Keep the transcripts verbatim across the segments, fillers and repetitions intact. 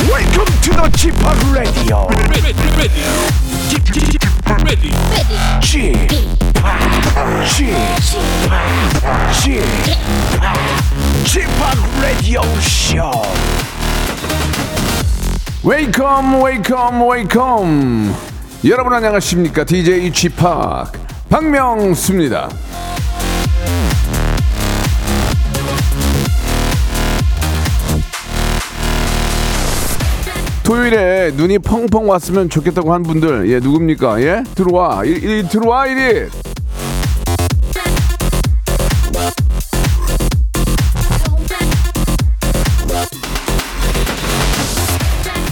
Welcome to the 지팍 Radio. 지팍 Radio Show. Welcome, welcome, welcome. 여러분 안녕하십니까? 디제이 지팍 박명수입니다. 토요일에 눈이 펑펑 왔으면 좋겠다고 한 분들, 예, 누굽니까? 예? 들어와, 일, 일, 들어와, 이리!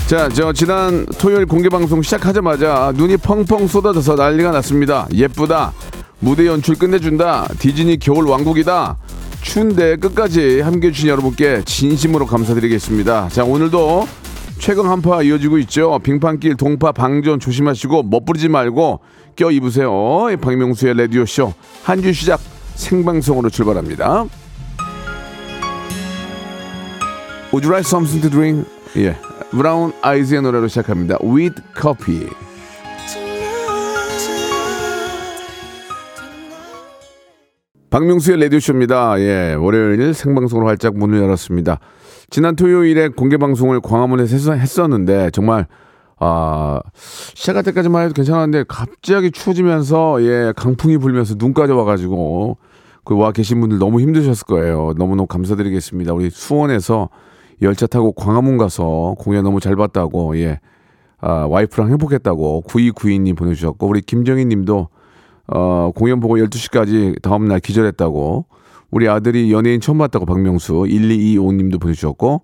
자, 저 지난 토요일 공개방송 시작하자마자 눈이 펑펑 쏟아져서 난리가 났습니다. 예쁘다, 무대 연출 끝내준다, 디즈니 겨울 왕국이다. 추운데 끝까지 함께해 주신 여러분께 진심으로 감사드리겠습니다. 자, 오늘도 최근 한파 이어지고 있죠. 빙판길 동파 방전 조심하시고 멋부리지 말고 껴 입으세요. 박명수의 라디오쇼 한 주 시작 생방송으로 출발합니다. Would you like something to drink? 예, 브라운 아이즈의 노래로 시작합니다. With coffee. 박명수의 라디오쇼입니다. 예, 월요일 생방송으로 활짝 문을 열었습니다. 지난 토요일에 공개방송을 광화문에서 했었는데 정말 아, 시작할 때까지만 해도 괜찮았는데 갑자기 추워지면서 예, 강풍이 불면서 눈까지 와가지고 그 와 계신 분들 너무 힘드셨을 거예요. 너무너무 감사드리겠습니다. 우리 수원에서 열차 타고 광화문 가서 공연 너무 잘 봤다고 예, 아, 와이프랑 행복했다고 구이구이님 보내주셨고 우리 김정희님도 어, 공연 보고 열두 시까지 다음날 기절했다고 우리 아들이 연예인 처음 봤다고 박명수 일이이오님도 보내주셨고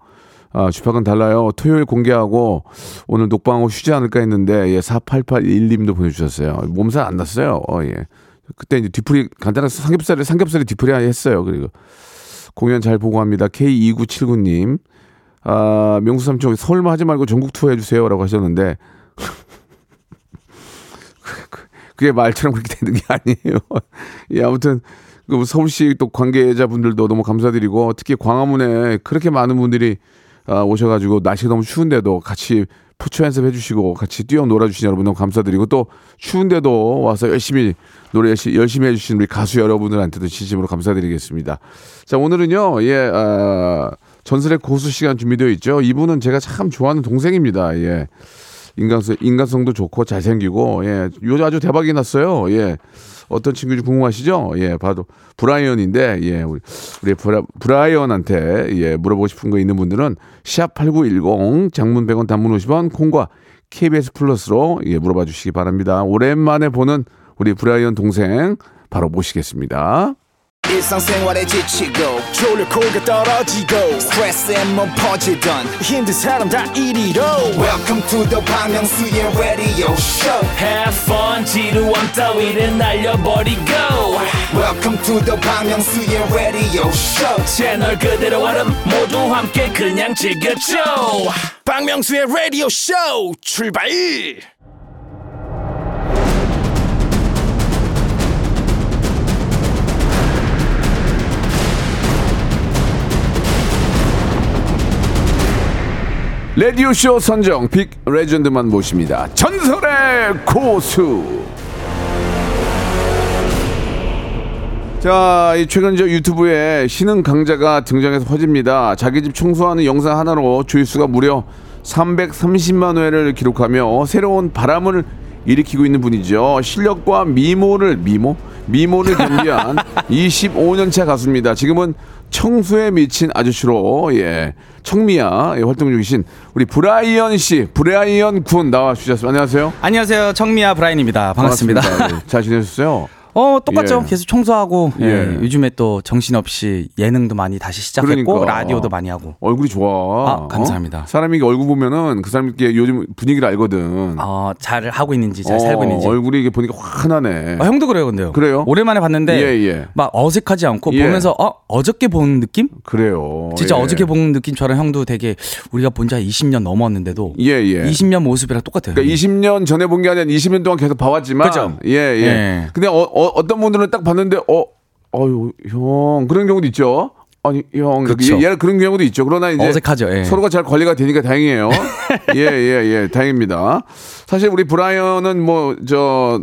아, 주팍은 달라요. 토요일 공개하고 오늘 녹방하고 쉬지 않을까 했는데 예, 사팔팔일님도 보내주셨어요. 몸살 안 났어요. 어, 예. 그때 이제 뒤풀이 간단한 삼겹살에 삼겹살에 뒤풀이 했어요. 그리고 공연 잘 보고 합니다. 케이이구칠구님 아, 명수 삼촌 서울만 하지 말고 전국 투어 해주세요라고 하셨는데 그게 말처럼 그렇게 되는 게 아니에요. 예, 아무튼. 그 서울시 또 관계자분들도 너무 감사드리고 특히 광화문에 그렇게 많은 분들이 오셔가지고 날씨가 너무 추운데도 같이 포초 연습해 주시고 같이 뛰어 놀아주신 여러분 너무 감사드리고 또 추운데도 와서 열심히 노래 열심히 해주신 우리 가수 여러분들한테도 진심으로 감사드리겠습니다. 자 오늘은요 예 아, 전설의 고수 시간 준비되어 있죠. 이분은 제가 참 좋아하는 동생입니다. 예 인간성 인간성도 좋고 잘생기고 예 요즘 아주 대박이 났어요. 예. 어떤 친구인지 궁금하시죠? 예, 봐도 브라이언인데, 예, 우리, 우리 브라, 브라이언한테, 예, 물어보고 싶은 거 있는 분들은 샵팔구일공, 장문 백 원, 단문 오십 원, 콩과 케이비에스 플러스로, 예, 물어봐 주시기 바랍니다. 오랜만에 보는 우리 브라이언 동생, 바로 모시겠습니다. 일상생활에 지치고, 졸려 코가 떨어지고, 스트레스에 몸 퍼지던, 힘든 사람 다 이리로. Welcome to the 박명수의 radio show. Have fun, 지루한 따위를 날려버리고. Welcome to the 박명수의 radio show. 채널 그대로 와름 모두 함께 그냥 즐겨줘. 박명수의 radio show, 출발! 라디오쇼 선정 빅 레전드만 모십니다. 전설의 고수. 자, 이 최근 저 유튜브에 신흥 강자가 등장해서 퍼집니다. 자기 집 청소하는 영상 하나로 조회수가 무려 삼백삼십만 회를 기록하며 새로운 바람을 일으키고 있는 분이죠. 실력과 미모를 미모? 미모를 겸비한 이십오 년차 가수입니다. 지금은 청수에 미친 아저씨로 예 청미야 예, 활동 중이신 우리 브라이언 씨, 브라이언 군 나와 주셨습니다. 안녕하세요. 안녕하세요, 청미야 브라이언입니다. 반갑습니다. 반갑습니다. 예, 잘 지내셨어요? 어 똑같죠. 예. 계속 청소하고 예. 예. 요즘에 또 정신없이 예능도 많이 다시 시작했고 그러니까. 라디오도 많이 하고 얼굴이 좋아. 아, 감사합니다. 어? 사람이 얼굴 보면은 그 사람이 요즘 분위기를 알거든. 어, 잘 하고 있는지 잘 어, 살고 있는지 얼굴이 이게 보니까 환하네. 아, 형도 그래요, 근데요. 그래요? 오랜만에 봤는데 예, 예. 막 어색하지 않고 예. 보면서 어 어저께 본 느낌? 그래요. 진짜 예. 어저께 본 느낌처럼 형도 되게 우리가 본지 한 이십 년 넘었는데도 예예. 예. 이십 년 모습이랑 똑같아요. 그러니까 이십 년 전에 본 게 아니라 이십 년 동안 계속 봐왔지만 그렇죠. 예, 예. 예. 근데 어, 어 어떤 분들은 딱 봤는데 어, 어유 형 그런 경우도 있죠. 아니 형 얘 그런 경우도 있죠. 그러나 이제 어색하죠. 예. 서로가 잘 관리가 되니까 다행이에요. 예예예 예, 예, 다행입니다. 사실 우리 브라이언은 뭐 저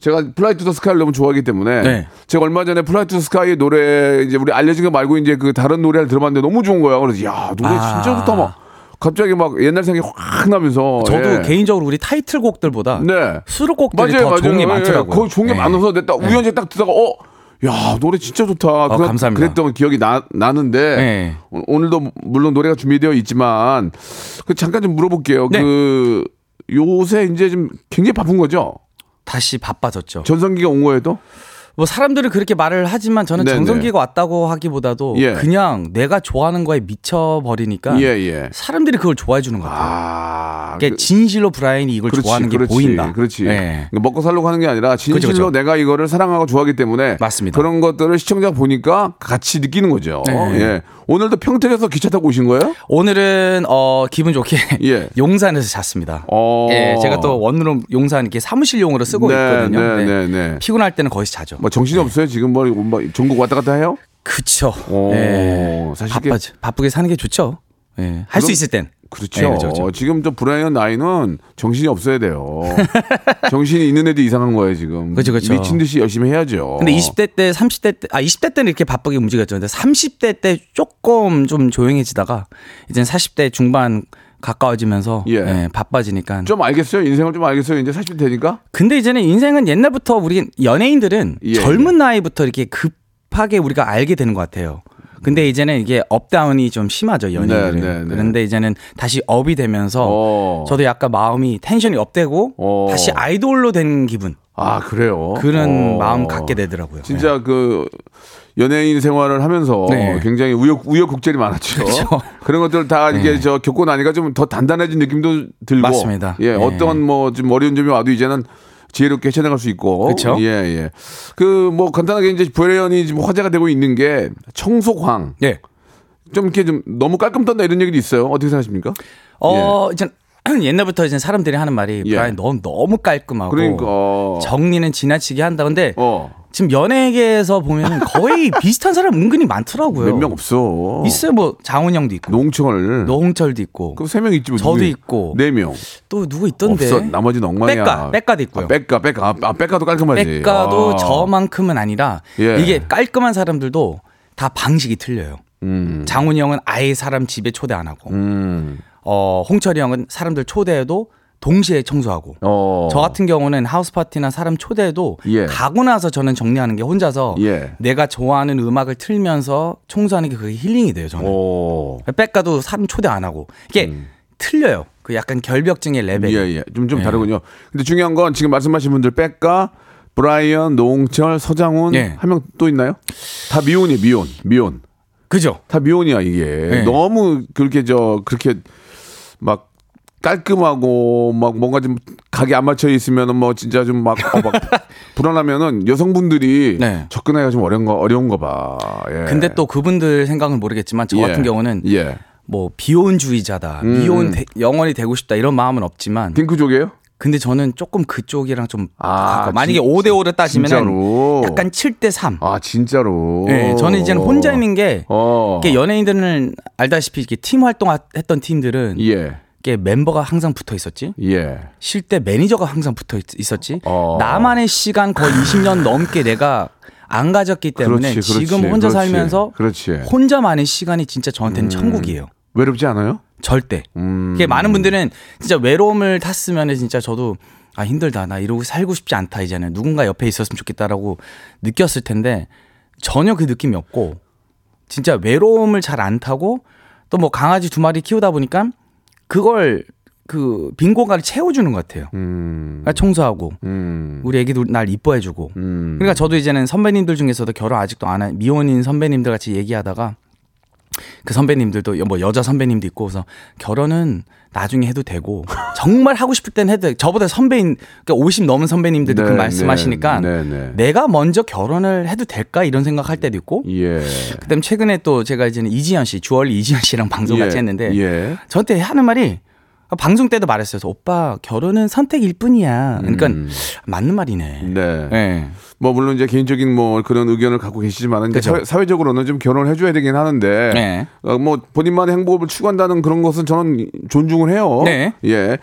제가 플라이 투 더 스카이를 너무 좋아하기 때문에 네. 제가 얼마 전에 플라이 투 더 스카이 노래 이제 우리 알려진 거 말고 이제 그 다른 노래를 들어봤는데 너무 좋은 거야. 그래서 야 노래 아. 진짜 좋다 막. 갑자기 막 옛날 생각이 확 나면서 저도 예. 개인적으로 우리 타이틀곡들보다 네. 수록곡들이 맞아요, 더 맞아요. 좋은 게 많더라고요. 거의 좋은 게 예. 많아서 내가 딱 예. 우연히 딱 듣다가 어? 야 노래 진짜 좋다. 어, 그냥, 감사합니다. 그랬던 기억이 나, 나는데 예. 오늘도 물론 노래가 준비되어 있지만 그 잠깐 좀 물어볼게요. 네. 그 요새 이제 좀 굉장히 바쁜 거죠? 다시 바빠졌죠. 전성기가 온 거에도? 뭐 사람들은 그렇게 말을 하지만 저는 네네. 전성기가 왔다고 하기보다도 예. 그냥 내가 좋아하는 거에 미쳐버리니까 예예. 사람들이 그걸 좋아해 주는 것 같아요. 아, 그러니까 그, 진실로 브라이언이 이걸 그렇지, 좋아하는 게 그렇지, 보인다. 그렇지. 예. 그러니까 먹고 살려고 하는 게 아니라 진실로 그렇죠, 그렇죠. 내가 이거를 사랑하고 좋아하기 때문에 맞습니다. 그런 것들을 시청자 보니까 같이 느끼는 거죠. 네. 예. 오늘도 평택에서 기차 타고 오신 거예요? 오늘은 어, 기분 좋게 예. 용산에서 잤습니다. 어... 예, 제가 또 원룸 용산 이렇게 사무실용으로 쓰고 네, 있거든요. 네, 네, 네. 피곤할 때는 거기서 자죠. 정신이 네. 없어요? 지금 뭐 전국 왔다 갔다 해요? 그쵸. 네. 사실 바빠, 바쁘게 사는 게 좋죠. 네. 할 수 있을 땐. 그렇죠. 네, 그렇죠, 그렇죠. 지금 저 브라이언 나이는 정신이 없어야 돼요. 정신이 있는 애도 이상한 거예요 지금. 그렇죠, 그렇죠. 미친 듯이 열심히 해야죠. 근데 이십 대 때, 삼십 대 때, 아 이십 대 때는 이렇게 바쁘게 움직였죠. 근데 삼십 대 때 조금 좀 조용해지다가 이제 사십 대 중반. 가까워지면서 예. 예, 바빠지니까 좀 알겠어요. 인생을 좀 알겠어요. 이제 사십 대 되니까. 근데 이제는 인생은 옛날부터 우리 연예인들은 예. 젊은 나이부터 이렇게 급하게 우리가 알게 되는 것 같아요. 근데 이제는 이게 업다운이 좀 심하죠 연예인들은. 네, 네, 네. 그런데 이제는 다시 업이 되면서 오. 저도 약간 마음이 텐션이 업되고 오. 다시 아이돌로 된 기분. 아 그래요. 그런 오. 마음 갖게 되더라고요. 진짜 예. 그. 연예인 생활을 하면서 네. 굉장히 우여, 우여곡절이 많았죠. 그렇죠. 그런 것들 다 이게 네. 저 겪고 나니까 좀 더 단단해진 느낌도 들고. 맞습니다. 예, 네. 어떤 뭐 좀 어려운 점이 와도 이제는 지혜롭게 헤쳐나갈 수 있고. 그렇죠. 예, 예. 그 뭐 간단하게 이제 브라이언이 지금 화제가 되고 있는 게 청소광. 예. 네. 좀 이렇게 좀 너무 깔끔 떤다 이런 얘기도 있어요. 어떻게 생각하십니까? 어, 예. 이제 옛날부터 이제 사람들이 하는 말이 예. 브라이언 너무 너무 깔끔하고 그러니까, 어. 정리는 지나치게 한다. 근데 어. 지금 연예계에서 보면 거의 비슷한 사람 은근히 많더라고요. 몇 명 없어. 있어요. 뭐 장훈영도 있고. 노홍철. 노홍철도 있고. 그럼 세 명 있지 뭐. 저도 있고. 네 명. 또 누구 있던데. 없어. 나머지는 엉망이야. 백가. 백가도 있고요. 아, 백가. 백가. 아, 백가도 깔끔하지. 백가도 아. 저만큼은 아니라 예. 이게 깔끔한 사람들도 다 방식이 틀려요. 음. 장훈이 형은 아예 사람 집에 초대 안 하고. 음. 어, 홍철이 형은 사람들 초대해도 동시에 청소하고 어. 저 같은 경우는 하우스파티나 사람 초대해도 예. 가고 나서 저는 정리하는 게 혼자서 예. 내가 좋아하는 음악을 틀면서 청소하는 게 그게 힐링이 돼요 저는. 오. 백가도 사람 초대 안 하고 이게 음. 틀려요. 그 약간 결벽증의 레벨이 예, 예. 좀, 좀 예. 다르군요. 근데 중요한 건 지금 말씀하신 분들 백가 브라이언 노홍철 서장훈 예. 한 명 또 있나요? 다 미혼이에요. 미혼 미혼 그죠? 다 미혼이야 이게 예. 너무 그렇게 저 그렇게 막 깔끔하고 막 뭔가 좀 각이 안 맞춰 있으면은 뭐 진짜 좀 막 어 막 불안하면은 여성분들이 네. 접근하기가 좀 어려운 거 어려운가 봐. 예. 근데 또 그분들 생각은 모르겠지만 저 같은 예. 경우는 예. 뭐 비혼주의자다, 음. 미혼 대, 영원히 되고 싶다 이런 마음은 없지만. 핑크족이에요? 근데 저는 조금 그쪽이랑 좀 아, 만약에 오 대 오를 따지면 약간 칠 대 삼. 아 진짜로. 네, 저는 이제는 혼자 있는 게 어. 연예인들은 알다시피 이렇게 팀 활동했던 팀들은. 예. 멤버가 항상 붙어 있었지. 예. 쉴 때 매니저가 항상 붙어 있었지. 어. 나만의 시간 거의 이십 년 넘게 내가 안 가졌기 때문에 그렇지, 그렇지, 지금 혼자 그렇지, 살면서 그렇지. 혼자만의 시간이 진짜 저한테는 음. 천국이에요. 외롭지 않아요? 절대. 음. 그게 많은 분들은 진짜 외로움을 탔으면 진짜 저도 아 힘들다 나 이러고 살고 싶지 않다 이제는 누군가 옆에 있었으면 좋겠다라고 느꼈을 텐데 전혀 그 느낌이 없고 진짜 외로움을 잘 안 타고 또 뭐 강아지 두 마리 키우다 보니까 그걸 그 빈 공간을 채워주는 것 같아요. 음. 그러니까 청소하고 음. 우리 애기도 날 이뻐해주고. 음. 그러니까 저도 이제는 선배님들 중에서도 결혼 아직도 안 한 미혼인 선배님들 같이 얘기하다가 그 선배님들도 뭐 여자 선배님도 있고 그래서 결혼은 나중에 해도 되고 정말 하고 싶을 땐 해도 저보다 선배인 그러니까 오십 넘은 선배님들도 네, 그 말씀하시니까 네, 네, 네. 내가 먼저 결혼을 해도 될까 이런 생각할 때도 있고 예. 그다음에 최근에 또 제가 이제는 이지현 씨 주얼리 이지현 씨랑 방송 예. 같이 했는데 예. 저한테 하는 말이 방송 때도 말했어요. 오빠 결혼은 선택일 뿐이야. 그러니까 음. 맞는 말이네. 네. 네. 뭐 물론 이제 개인적인 뭐 그런 의견을 갖고 계시지만 이제 사회, 사회적으로는 좀 결혼을 해줘야 되긴 하는데 네. 어, 뭐 본인만의 행복을 추구한다는 그런 것은 저는 존중을 해요. 네. 예.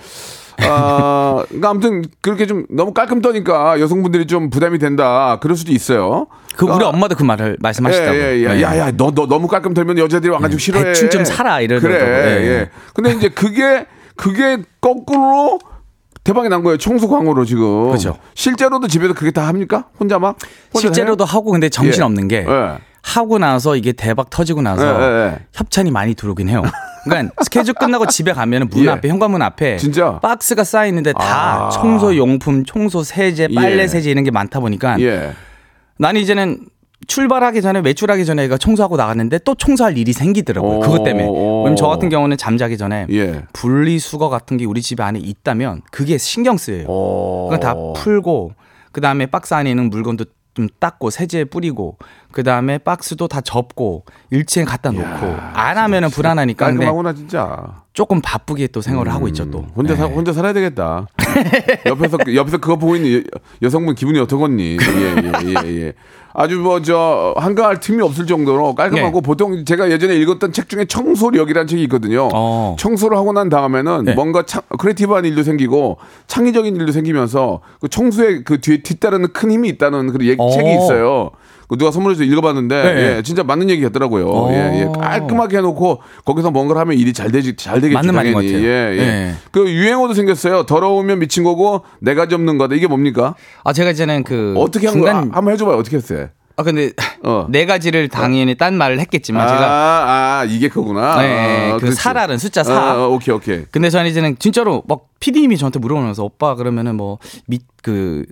아, 그러니까 아무튼 그렇게 좀 너무 깔끔 떠니까 여성분들이 좀 부담이 된다. 그럴 수도 있어요. 그 우리 아, 엄마도 그 말을 말씀하시더라고요. 예, 예, 예. 예. 야야, 너, 너 너무 깔끔 털면 여자들이 와가지고 예. 싫어해. 대충 좀 살아 이러더라고. 그래. 예. 예. 근데 이제 그게 그게 거꾸로 대박이 난 거예요. 청소 광고로 지금. 그렇죠. 실제로도 집에서 그게 다 합니까? 혼자만? 혼자 실제로도 해요? 하고 근데 정신 예. 없는 게 예. 하고 나서 이게 대박 터지고 나서 예, 예. 협찬이 많이 들어오긴 해요. 그러니까 스케줄 끝나고 집에 가면 문 예. 앞에 현관문 앞에 진짜? 박스가 쌓여있는데 다 아. 청소 용품, 청소 세제, 빨래 예. 세제 이런 게 많다 보니까 예. 나는 이제는 출발하기 전에 외출하기 전에 애가 청소하고 나갔는데 또 청소할 일이 생기더라고요. 그것 때문에. 왜냐면 저 같은 경우는 잠자기 전에 예. 분리수거 같은 게 우리 집 안에 있다면 그게 신경 쓰여요. 그건 다 풀고 그다음에 박스 안에 있는 물건도 좀 닦고 세제 뿌리고 그다음에 박스도 다 접고 일체에 갖다 놓고 야, 안 하면은 불안하니까 깔끔하구나 진짜. 조금 바쁘게 또 생활을 음, 하고 있죠 또. 혼자 네. 사, 혼자 살아야 되겠다. 옆에서 옆에서 그거 보고 있는 여, 여성분 기분이 어떠겠니? 예예예. 예, 예. 아주 뭐 저 한가할 틈이 없을 정도로 깔끔하고 네. 보통 제가 예전에 읽었던 책 중에 청소력이라는 책이 있거든요. 어. 청소를 하고 난 다음에는 네. 뭔가 차, 크리에이티브한 일도 생기고 창의적인 일도 생기면서 그 청소에 그 뒤에 뒤따르는 큰 힘이 있다는 그런 얘기, 책이 있어요. 누가 선물해서 읽어봤는데 네. 예, 진짜 맞는 얘기 같더라고요. 예, 예, 깔끔하게 해놓고 거기서 뭔가를 하면 일이 잘 되지 잘 되겠죠. 맞는 말인 것 같아요. 예, 예. 네. 그 유행어도 생겼어요. 더러우면 미친 거고 내 가지 없는 거다. 이게 뭡니까? 아 제가 이제는 그 어떻게 한 거 중간... 한번 해줘봐요. 어떻게 했어요? 아 근데 어. 네 가지를 당연히 딴 말을 했겠지만 아, 제가 아 이게 그거구나. 네, 아, 그 사라는 숫자 사. 아, 아, 오케이 오케이. 근데 저는 이제는 진짜로 막 피디님이 저한테 물어보면서 오빠 그러면은 뭐 밑 그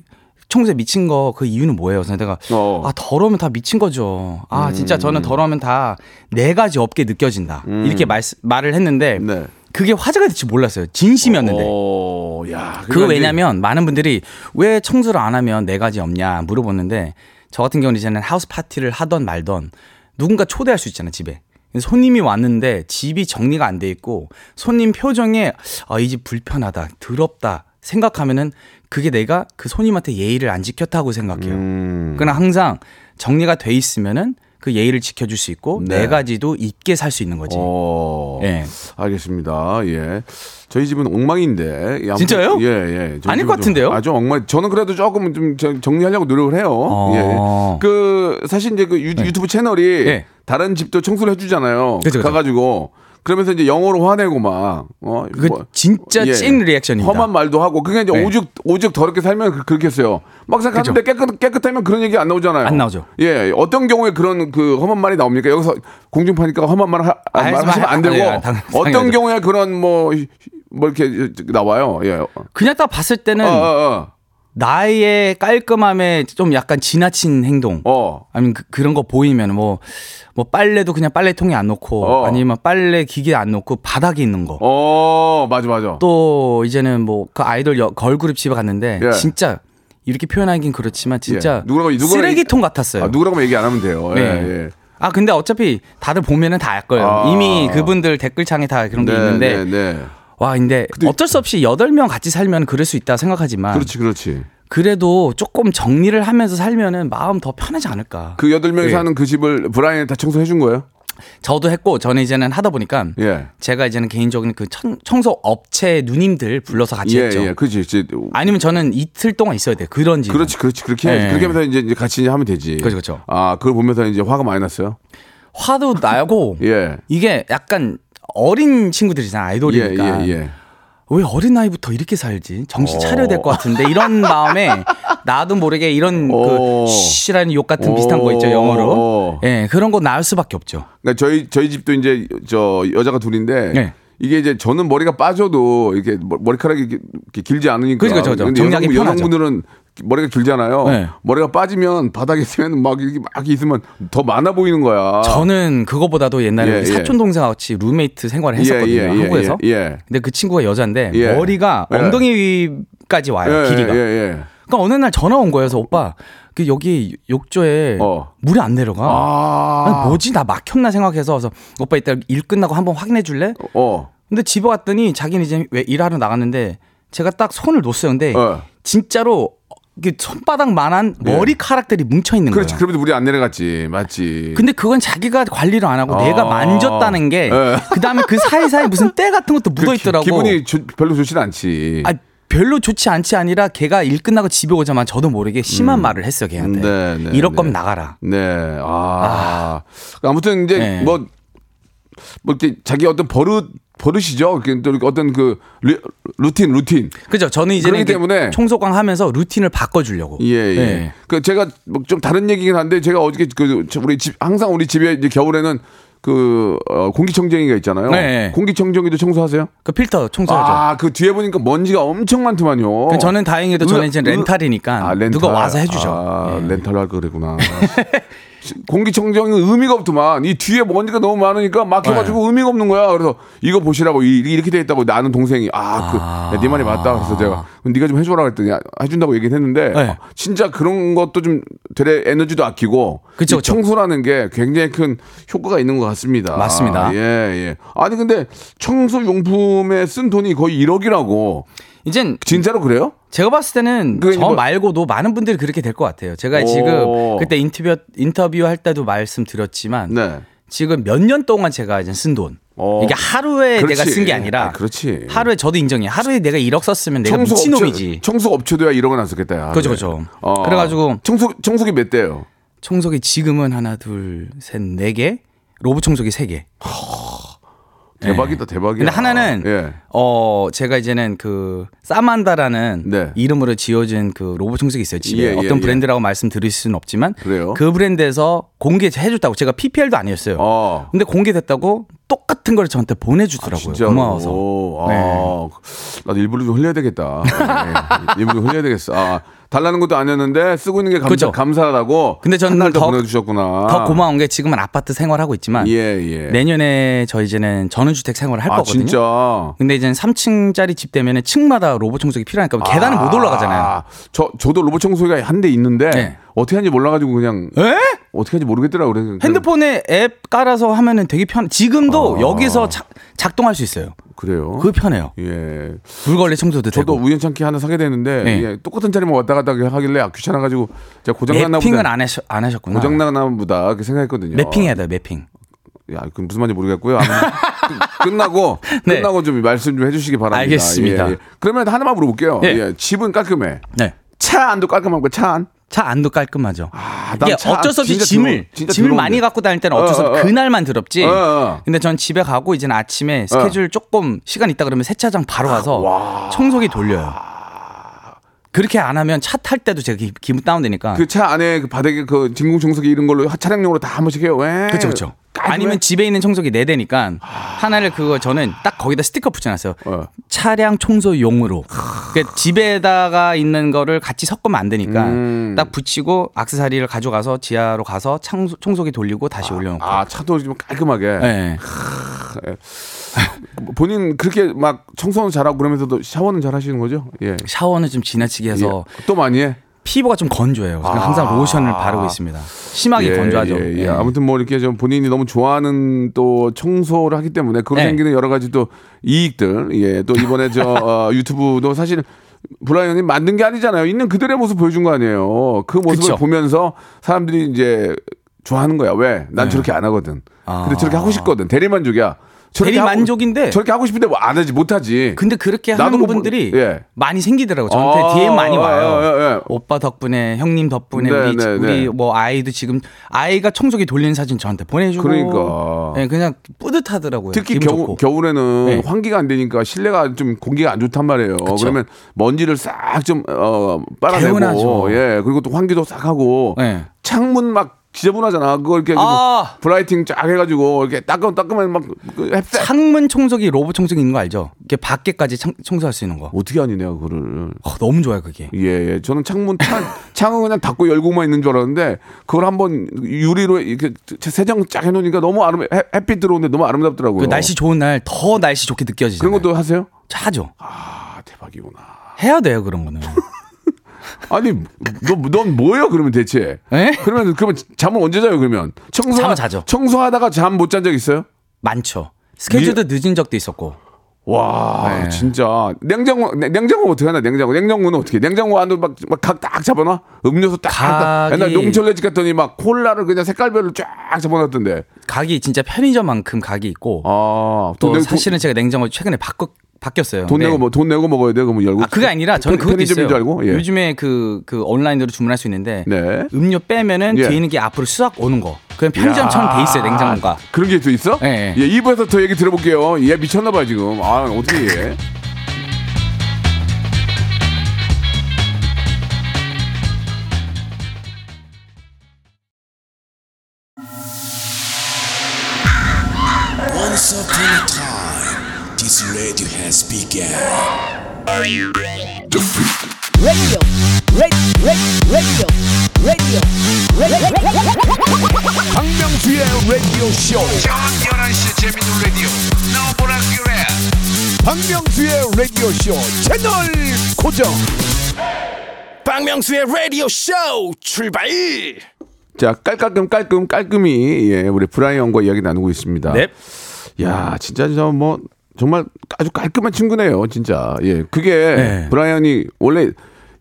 청소에 미친 거 그 이유는 뭐예요? 그래서 내가 어. 아 더러우면 다 미친 거죠. 아 음. 진짜 저는 더러우면 다 네 가지 없게 느껴진다. 음. 이렇게 말, 말을 했는데 네. 그게 화제가 될지 몰랐어요. 진심이었는데. 오, 야, 그 왜냐면 많은 분들이 왜 청소를 안 하면 네 가지 없냐 물어보는데 저 같은 경우는 이제는 하우스 파티를 하던 말던 누군가 초대할 수 있잖아요 집에. 손님이 왔는데 집이 정리가 안 돼 있고 손님 표정에 아, 이 집 불편하다, 더럽다 생각하면은 그게 내가 그 손님한테 예의를 안 지켰다고 생각해요. 음. 그러나 항상 정리가 돼 있으면은 그 예의를 지켜줄 수 있고 네, 네 가지도 있게 살 수 있는 거지. 예. 알겠습니다. 예. 저희 집은 엉망인데. 예, 진짜요? 예, 예. 아닐 것 같은데요? 아, 좀 엉망. 저는 그래도 조금 좀 정리하려고 노력을 해요. 어. 예. 그 사실 이제 그 유, 네. 유튜브 채널이 네. 다른 집도 청소를 해주잖아요. 그쵸, 그쵸. 가가지고. 그러면서 이제 영어로 화내고 막, 어, 그 뭐, 진짜 예, 찐 리액션입니다. 험한 말도 하고, 그게 이제 네. 오죽 오죽 더럽게 살면 그렇겠어요. 막상 갔는데 깨끗 깨끗하면 그런 얘기 안 나오잖아요. 안 나오죠. 예, 어떤 경우에 그런 그 험한 말이 나옵니까? 여기서 공중파니까 험한 말 하, 아, 말하시면 안 되고, 아, 예, 당, 어떤 경우에 그런 뭐, 뭐 이렇게 나와요. 예, 그냥 딱 봤을 때는. 어, 어, 어. 나의 깔끔함에 좀 약간 지나친 행동, 어. 아니면 그, 그런 거 보이면 뭐, 뭐 빨래도 그냥 빨래통에 안 놓고, 어. 아니면 빨래 기계 안 놓고 바닥에 있는 거. 어, 맞아, 맞아. 또 이제는 뭐 그 아이돌 여, 걸그룹 집에 갔는데 예. 진짜 이렇게 표현하긴 그렇지만 진짜 예. 누구라고, 누구라고 쓰레기통 얘기, 같았어요. 아, 누구라고 얘기 안 하면 돼요. 예, 네. 예. 아 근데 어차피 다들 보면은 다 알 거예요. 아. 이미 그분들 댓글창에 다 그런 게 네, 있는데. 네, 네. 와, 근데 어쩔 수 없이 여덟 명 같이 살면 그럴 수 있다 생각하지만. 그렇지, 그렇지. 그래도 조금 정리를 하면서 살면은 마음 더 편하지 않을까. 그 여덟 명이 예. 사는 그 집을 브라이언이 다 청소해 준 거예요? 저도 했고, 저는 이제는 하다 보니까. 예. 제가 이제는 개인적인 그 청소 업체 누님들 불러서 같이 예, 했죠. 예, 예. 그렇지. 아니면 저는 이틀 동안 있어야 돼. 그런지. 그렇지, 그렇지. 그렇게 해야지. 예. 그렇게 하면서 이제 같이 하면 되지. 그렇죠, 그렇죠. 아, 그걸 보면서 이제 화가 많이 났어요? 화도 나고. 예. 이게 약간. 어린 친구들이잖아, 아이돌이니까. 예, 예, 예. 왜 어린 나이부터 이렇게 살지? 정신 차려야 될 것 같은데. 이런 마음에 나도 모르게 이런 그 쉬라는 욕 같은 비슷한 거 있죠, 영어로. 예, 그런 거 나올 수밖에 없죠. 그러니까 저희 저희 집도 이제 저 여자가 둘인데 예. 이게 이제 저는 머리가 빠져도 이렇게 머리카락이 이렇게 길지 않으니까. 그렇죠, 그렇죠. 정리하기 편하죠. 여성분들은 머리가 길잖아요. 네. 머리가 빠지면 바닥에 있으면 막 이렇게 막 있으면 더 많아 보이는 거야. 저는 그거보다도 옛날에 예, 사촌 동생 같이 룸메이트 생활을 했었거든요. 예, 예, 한국에서. 예, 예. 근데 그 친구가 여자인데 예. 머리가 예. 엉덩이까지 와요. 예, 길이가. 예, 예. 그러니까 어느 날 전화 온 거예요. 그래서 오빠 그 여기 욕조에 어. 물이 안 내려가. 아~ 뭐지 나 막혔나 생각해서 그래서 오빠 이따 일 끝나고 한번 확인해 줄래? 어. 근데 집에 왔더니 자기는 이제 왜 일하러 나갔는데 제가 딱 손을 놓았어요. 근데 어. 진짜로 손바닥만한 머리카락들이 예. 뭉쳐있는 거예요. 그렇지. 그러면 우리 안 내려갔지. 맞지. 근데 그건 자기가 관리를 안 하고 아~ 내가 만졌다는 게 예. 그다음에 그 사이사이 무슨 때 같은 것도 묻어있더라고. 그 기분이 조, 별로 좋진 않지. 아, 별로 좋지 않지 아니라 걔가 일 끝나고 집에 오자마자 저도 모르게 심한 음. 말을 했어요. 걔한테. 네, 네, 이럴 네. 거면 나가라. 네. 아. 아. 아무튼 이제 네. 뭐, 뭐 이렇게 자기 어떤 버릇 버릇이죠. 어떤 그 루틴, 루틴. 그죠. 저는 이제는 때문에 청소광 하면서 루틴을 바꿔주려고. 예, 예. 예. 그 제가 좀 다른 얘기긴 한데 제가 어저께 그 우리 집 항상 우리 집에 이제 겨울에는 그 어, 공기청정기가 있잖아요. 네. 공기청정기도 청소하세요? 그 필터 청소하죠. 아, 그 뒤에 보니까 먼지가 엄청 많더만요. 저는 다행히도 저는 이제 렌탈이니까 아, 렌탈. 누가 와서 해주죠. 아, 예. 렌탈로 할 거 그랬구나. 공기청정이 의미가 없더만 이 뒤에 먼지가 너무 많으니까 막혀가지고 네. 의미가 없는 거야. 그래서 이거 보시라고 이렇게 돼 있다고 나는 동생이 아, 그, 네 말이 맞다. 그래서 제가 그럼 네가 좀 해줘라 그랬더니 해준다고 얘기는 했는데 네. 아, 진짜 그런 것도 좀 되레 에너지도 아끼고 그쵸, 그쵸. 청소라는 게 굉장히 큰 효과가 있는 것 같습니다. 맞습니다. 예, 예. 아니 근데 청소용품에 쓴 돈이 거의 일억이라고. 이젠 진짜로 그래요? 제가 봤을 때는 저 이거... 말고도 많은 분들이 그렇게 될 것 같아요. 제가 지금 그때 인터뷰 인터뷰할 때도 말씀드렸지만 네. 지금 몇 년 동안 제가 이제 쓴 돈. 오. 이게 하루에 그렇지. 내가 쓴 게 아니라 아, 그렇지. 하루에 저도 인정해. 하루에 내가 일억 썼으면 내가 미친놈이지. 청소업체도야 일억은 안 썼겠다. 그렇죠. 그렇죠. 어. 그래가지고 청소, 청소기 몇 대예요? 청소기 지금은 하나 둘 셋 네 개 로봇 청소기 세 개. 대박이다 대박이야. 근데 하나는 아, 예. 어 제가 이제는 그 사만다라는 네. 이름으로 지어진 그 로봇 청소기 있어요 집에. 예, 어떤 예, 브랜드라고 예. 말씀드릴 수는 없지만 그래요? 그 브랜드에서 공개해줬다고 제가 피피엘도 아니었어요. 아. 근데 공개됐다고 똑같은 걸 저한테 보내주더라고요. 아, 고마워서. 오, 아, 네. 나도 일부러 좀 흘려야 되겠다. 네, 일부러 흘려야 되겠어. 아, 달라는 것도 아니었는데 쓰고 있는 게 감사, 그렇죠? 감사하다고. 근데 저는 더, 보내주셨구나. 더 고마운 게 지금은 아파트 생활하고 있지만 예, 예. 내년에 저 이제는 전원주택 생활을 할 아, 거거든요. 진짜? 근데 이제는 삼 층짜리 집 되면 층마다 로봇 청소기 필요하니까 아, 계단을 못 올라가잖아요. 저, 저도 로봇 청소기가 한 대 있는데 네. 어떻게 하는지 몰라가지고 그냥 에? 어떻게 하는지 모르겠더라고. 그래서 핸드폰에 앱 깔아서 하면은 되게 편. 지금도 아. 여기서 자, 작동할 수 있어요. 그래요? 그 편해요. 예. 물걸레 청소도 되고. 저도 우연찮게 하나 사게 되는데 네. 예, 똑같은 자리만 왔다 갔다 하길래 아, 귀찮아가지고 제가 고장났나 보다. 맵핑은 안, 하셔, 안 하셨구나. 고장났나 보다 이렇게 생각했거든요. 맵핑해야 돼요. 맵핑. 야, 그 무슨 말인지 모르겠고요. 끝나고 네. 끝나고 좀 말씀 좀 해주시기 바랍니다. 알겠습니다. 예, 예. 그러면 하나만 물어볼게요. 예. 예. 집은 깔끔해. 네. 차 안도 깔끔하고 차 안? 차 안도 깔끔하죠. 아, 이게 어쩔 수 없이 짐을 드러, 짐을 드러운데. 많이 갖고 다닐 때는 어쩔 수 없이 어, 어, 그날만 더럽지. 어, 어. 근데 전 집에 가고 이제는 아침에 스케줄 어. 조금 시간 있다 그러면 세차장 바로 가서 와. 청소기 돌려요. 와. 그렇게 안 하면 차 탈 때도 제가 기, 기분 다운되니까. 그 차 안에 그 바닥에 그 진공 청소기 이런 걸로 차량용으로 다 한 번씩 해요. 그렇죠, 그렇죠. 아니면 집에 있는 청소기 네 대니까 하나를 그거 저는 딱 거기다 스티커 붙여놨어요. 어. 차량 청소용으로. 그러니까 집에다가 있는 거를 같이 섞으면 안 되니까 음. 딱 붙이고 악세사리를 가져가서 지하로 가서 청소, 청소기 돌리고 다시 아, 올려놓고. 아 차도 좀 깔끔하게. 네. 본인 그렇게 막 청소는 잘하고 그러면서도 샤워는 잘하시는 거죠? 예. 샤워는 좀 지나치게 해서 예. 또 많이 해. 피부가 좀 건조해요. 아~ 항상 로션을 바르고 있습니다. 심하게 예, 건조하죠. 예, 예. 예. 아무튼 뭐 이렇게 좀 본인이 너무 좋아하는 또 청소를 하기 때문에 그로 예. 생기는 여러 가지 또 이익들. 예, 또 이번에 저 어, 유튜브도 사실 브라이언이 만든 게 아니잖아요. 있는 그들의 모습 보여준 거 아니에요. 그 모습을 그쵸? 보면서 사람들이 이제 좋아하는 거야. 왜? 난 예. 저렇게 안 하거든. 아~ 근데 저렇게 하고 싶거든. 대리만족이야. 대리 만족인데 저렇게 하고 싶은데 안 하지 못하지. 근데 그렇게 하는 뭐, 분들이 예. 많이 생기더라고. 저한테 아, 디엠 많이 와요. 아, 아, 아, 아. 오빠 덕분에, 형님 덕분에 네, 우리, 네, 우리 네. 뭐 아이도 지금 아이가 청소기 돌리는 사진 저한테 보내주고. 그러니까 네, 그냥 뿌듯하더라고요. 특히 겨우, 겨울에는 네. 환기가 안 되니까 실내가 좀 공기가 안 좋단 말이에요. 그쵸? 그러면 먼지를 싹 좀 어, 빨아내고 개운하죠. 예 그리고 또 환기도 싹 하고 네. 창문 막. 지저분하잖아. 그걸 이렇게 아~ 브라이팅 쫙 해가지고 이렇게 따끔 따끔한 막 햅쌀. 창문 청소기 로봇 청소기 있는 거 알죠? 이게 밖에까지 창, 청소할 수 있는 거. 어떻게 아니 내가 그거를. 어, 너무 좋아요 그게. 예, 예. 저는 창문 창 창은 그냥 닫고 열고만 있는 줄 알았는데 그걸 한번 유리로 이렇게 세정 쫙 해놓으니까 너무 아름 햇빛 들어오는데 너무 아름답더라고요. 그 날씨 좋은 날 더 날씨 좋게 느껴지죠. 그런 것도 하세요? 하죠. 아 대박이구나. 해야 돼요 그런 거는. 아니, 너, 넌 뭐예요? 그러면 대체? 에? 그러면 그러면 잠을 언제 자요? 그러면 청소 잠은 자죠. 청소하다가 잠 못 잔 적 있어요? 많죠. 스케줄도 늦은 적도 있었고. 와, 네. 진짜. 냉장고, 냉장고 어떻게 하나, 냉장고. 냉장고는 어떻게 해? 냉장고 안으로 막, 막 각 딱 잡아놔? 음료수 딱. 각이... 옛날 농촌래집 갔더니 막 콜라를 그냥 색깔별로 쫙 잡아놨던데. 각이 진짜 편의점만큼 각이 있고. 아, 또 냉... 사실은 제가 냉장고 최근에 바꿨, 바뀌었어요. 돈 내고, 네. 뭐, 돈 내고 먹어야 돼요? 그러면 열고. 아, 그게 아니라 저는 편, 그것도 있어요. 줄 알고? 예. 요즘에 그, 그 온라인으로 주문할 수 있는데. 네. 음료 빼면은 예. 뒤에 있는 게 앞으로 쑥 오는 거. 그냥 편의점처럼 돼 있어요, 냉장고가. 그런 게 또 있어? 네. 예, 이 부에서 더 얘기 들어볼게요. 얘 미쳤나봐요, 지금. 아, 어떻게 해. Once upon a time, this radio has begun. Are you ready? Radio, radio, radio, radio, radio. 박명수의 라디오 쇼. 저녁 열한 시 재밌는 라디오. 너 보라 그래. 박명수의 라디오 쇼 채널 고정. 박명수의 라디오 쇼 출발. 자, 깔깔끔 깔끔 깔끔이 예, 우리 브라이언과 이야기 나누고 있습니다. 넵. 야, 진짜 진짜 뭐. 정말 아주 깔끔한 친구네요, 진짜. 예, 그게 네. 브라이언이 원래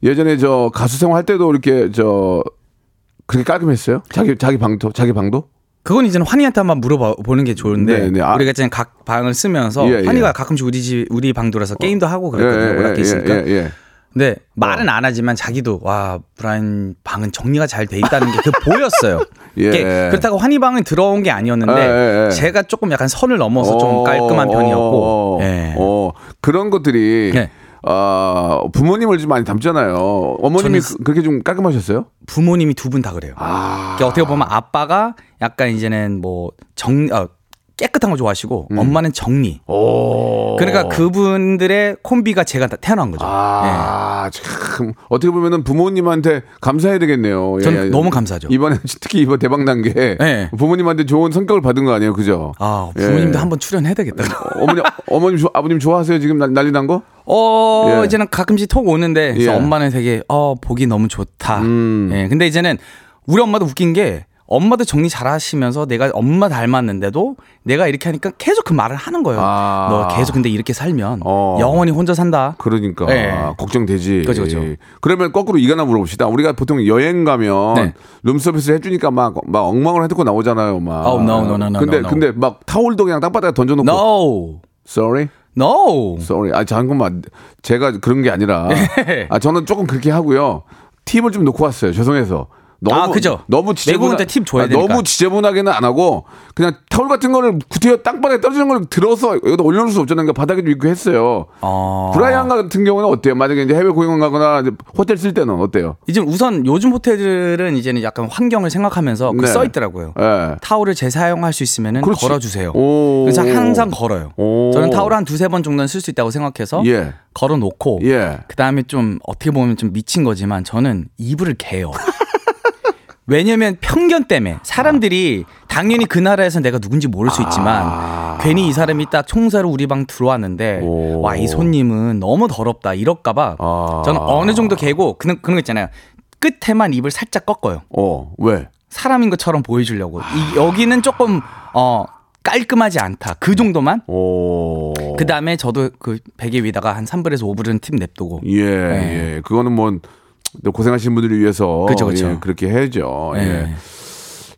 예전에 저 가수 생활할 때도 이렇게 저 그렇게 깔끔했어요? 자기 자기 방도 자기 방도? 그건 이제는 환희한테 한번 물어보는 게 좋은데 네, 네. 아, 우리가 이제 각 방을 쓰면서 예, 예. 환희가 가끔씩 우리 집 우리 방 들어서 게임도 하고 그랬거든요. 워낙 예, 예, 있으니까. 예, 예, 예. 네, 말은 어. 안 하지만 자기도 와 브라이언 방은 정리가 잘 돼 있다는 게 그 보였어요. 예. 그렇다고 환희 방에 들어온 게 아니었는데 예, 예, 예. 제가 조금 약간 선을 넘어서 오, 좀 깔끔한 편이었고 예. 오, 그런 것들이 예. 어, 부모님을 좀 많이 닮잖아요. 어머님이 그렇게 좀 깔끔하셨어요? 부모님이 두 분 다 그래요. 아. 그러니까 어떻게 보면 아빠가 약간 이제는 뭐 정 어, 깨끗한 거 좋아하시고 음. 엄마는 정리. 오. 그러니까 그분들의 콤비가 제가 태어난 거죠. 아, 예. 참 어떻게 보면은 부모님한테 감사해야 되겠네요. 저는 예. 너무 감사하죠. 이번에 특히 이번 대박 난 게 예. 부모님한테 좋은 성격을 받은 거 아니에요, 그죠? 아, 부모님도 예. 한번 출연해야 되겠다. 어머니, 어머님, 조, 아버님 좋아하세요? 지금 난리 난 거? 어, 예. 이제는 가끔씩 톡 오는데 그래서 예. 엄마는 되게 어 보기 너무 좋다. 음. 예, 근데 이제는 우리 엄마도 웃긴 게. 엄마도 정리 잘 하시면서 내가 엄마 닮았는데도 내가 이렇게 하니까 계속 그 말을 하는 거예요. 아. 너 계속 근데 이렇게 살면 어. 영원히 혼자 산다. 그러니까 네. 걱정되지. 그렇죠, 그렇죠. 그러면 거꾸로 이거나 물어봅시다. 우리가 보통 여행 가면 네. 룸서비스 해주니까 막, 막 엉망으로 해놓고 나오잖아요. 막. Oh, no, no, no, no, 근데, no, no. 근데 막 타올도 그냥 땅바닥에 던져놓고. No. Sorry? No. Sorry. 아, 잠깐만. 제가 그런 게 아니라. 아, 저는 조금 그렇게 하고요. 팁을 좀 놓고 왔어요. 죄송해서. 너무, 아, 그죠. 너무 지저분한 팁 줘야 되니까. 너무 지저분하게는 안 하고 그냥 타올 같은 거를 구태여 땅바닥에 떨어지는 걸 들어서 여기다 올려놓을 수 없잖아요. 그러니까 바닥에도 있고 했어요. 아... 브라이언 같은 경우는 어때요? 만약에 이제 해외 공연 가거나 이제 호텔 쓸 때는 어때요? 이제 우선 요즘 호텔들은 이제는 약간 환경을 생각하면서 네. 써 있더라고요. 네. 타올을 재사용할 수 있으면은 그렇지. 걸어주세요. 오... 그래서 항상 걸어요. 오... 저는 타올 한 두세 번 정도는 쓸 수 있다고 생각해서 예. 걸어놓고 예. 그 다음에 좀 어떻게 보면 좀 미친 거지만 저는 이불을 개요. 왜냐면 편견 때문에 사람들이 당연히 그 나라에서 내가 누군지 모를 수 있지만 아... 괜히 이 사람이 딱 총사로 우리 방 들어왔는데 와, 이 손님은 너무 더럽다 이럴까 봐 아... 저는 어느 정도 개고 그런, 그런 거 있잖아요. 끝에만 입을 살짝 꺾어요. 어, 왜? 사람인 것처럼 보여주려고. 아... 이, 여기는 조금 어, 깔끔하지 않다. 그 정도만. 오... 그 다음에 저도 그 베개 위에다가 한 삼 불에서 오 불은 팁 냅두고. 예, 예. 예. 그거는 뭐 고생하시는 분들을 위해서 그쵸, 그쵸. 예, 그렇게 해야죠. 예.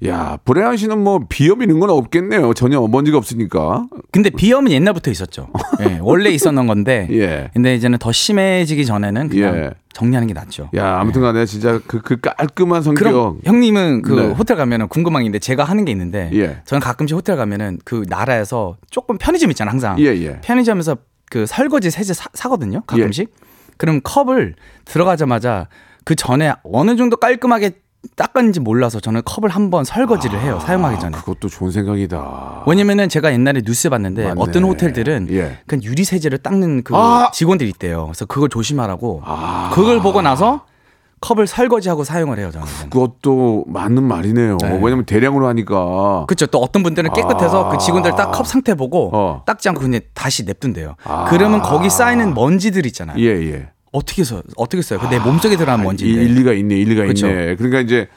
야, 브라이언 씨는 뭐 비염 이런 건 없겠네요. 전혀 먼지가 없으니까. 근데 비염은 옛날부터 있었죠. 예, 원래 있었던 건데. 예. 근데 이제는 더 심해지기 전에는 그냥 예. 정리하는 게 낫죠. 야, 아무튼간에 예. 진짜 그, 그 깔끔한 성격. 그럼 형님은 그 네. 호텔 가면은 궁금한 게 있는데 제가 하는 게 있는데 예. 저는 가끔씩 호텔 가면은 그 나라에서 조금 편의점 있잖아 항상. 예, 예. 편의점에서 그 설거지 세제 사, 사거든요. 가끔씩. 예. 그럼 컵을 들어가자마자 그 전에 어느 정도 깔끔하게 닦았는지 몰라서 저는 컵을 한번 설거지를 해요. 아, 사용하기 전에. 그것도 좋은 생각이다. 왜냐면은 제가 옛날에 뉴스 봤는데 맞네. 어떤 호텔들은 예. 그냥 유리 세제를 닦는 그 아! 직원들이 있대요. 그래서 그걸 조심하라고. 아. 그걸 보고 나서 컵을 설거지하고 사용을 해요. 저는. 그것도 맞는 말이네요. 네. 왜냐면 대량으로 하니까. 그렇죠. 또 어떤 분들은 깨끗해서 아~ 그 직원들 딱 컵 상태 보고 어. 닦지 않고 그냥 다시 냅둔대요. 아~ 그러면 거기 쌓이는 먼지들 있잖아요. 예, 예. 어떻게 써요? 어떻게 써요? 아~ 내 몸속에 들어간 먼지인데. 일리가 있네. 일리가 그쵸? 있네. 그러니까 이제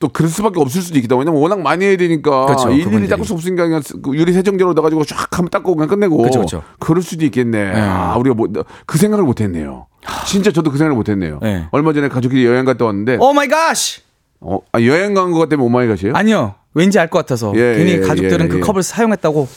또 그럴 수밖에 없을 수도 있겠다. 왜냐면 워낙 많이 해야 되니까 그렇죠, 일일이 닦을 수 없으니까 그냥 유리 세정제로 넣어가지고 쫙 하면 닦고 그냥 끝내고. 그렇죠, 그렇죠. 그럴 수도 있겠네. 네. 아, 우리가 뭐, 그 생각을 못했네요. 진짜 저도 그 생각을 못했네요. 네. 얼마 전에 가족끼리 여행 갔다 왔는데. 오 마이 갓! 어, 아, 여행 간 것 때문에 오 마이 갓이에요? 아니요. 왠지 알 것 같아서. 예, 괜히 예, 가족들은 예, 그 예. 컵을 사용했다고.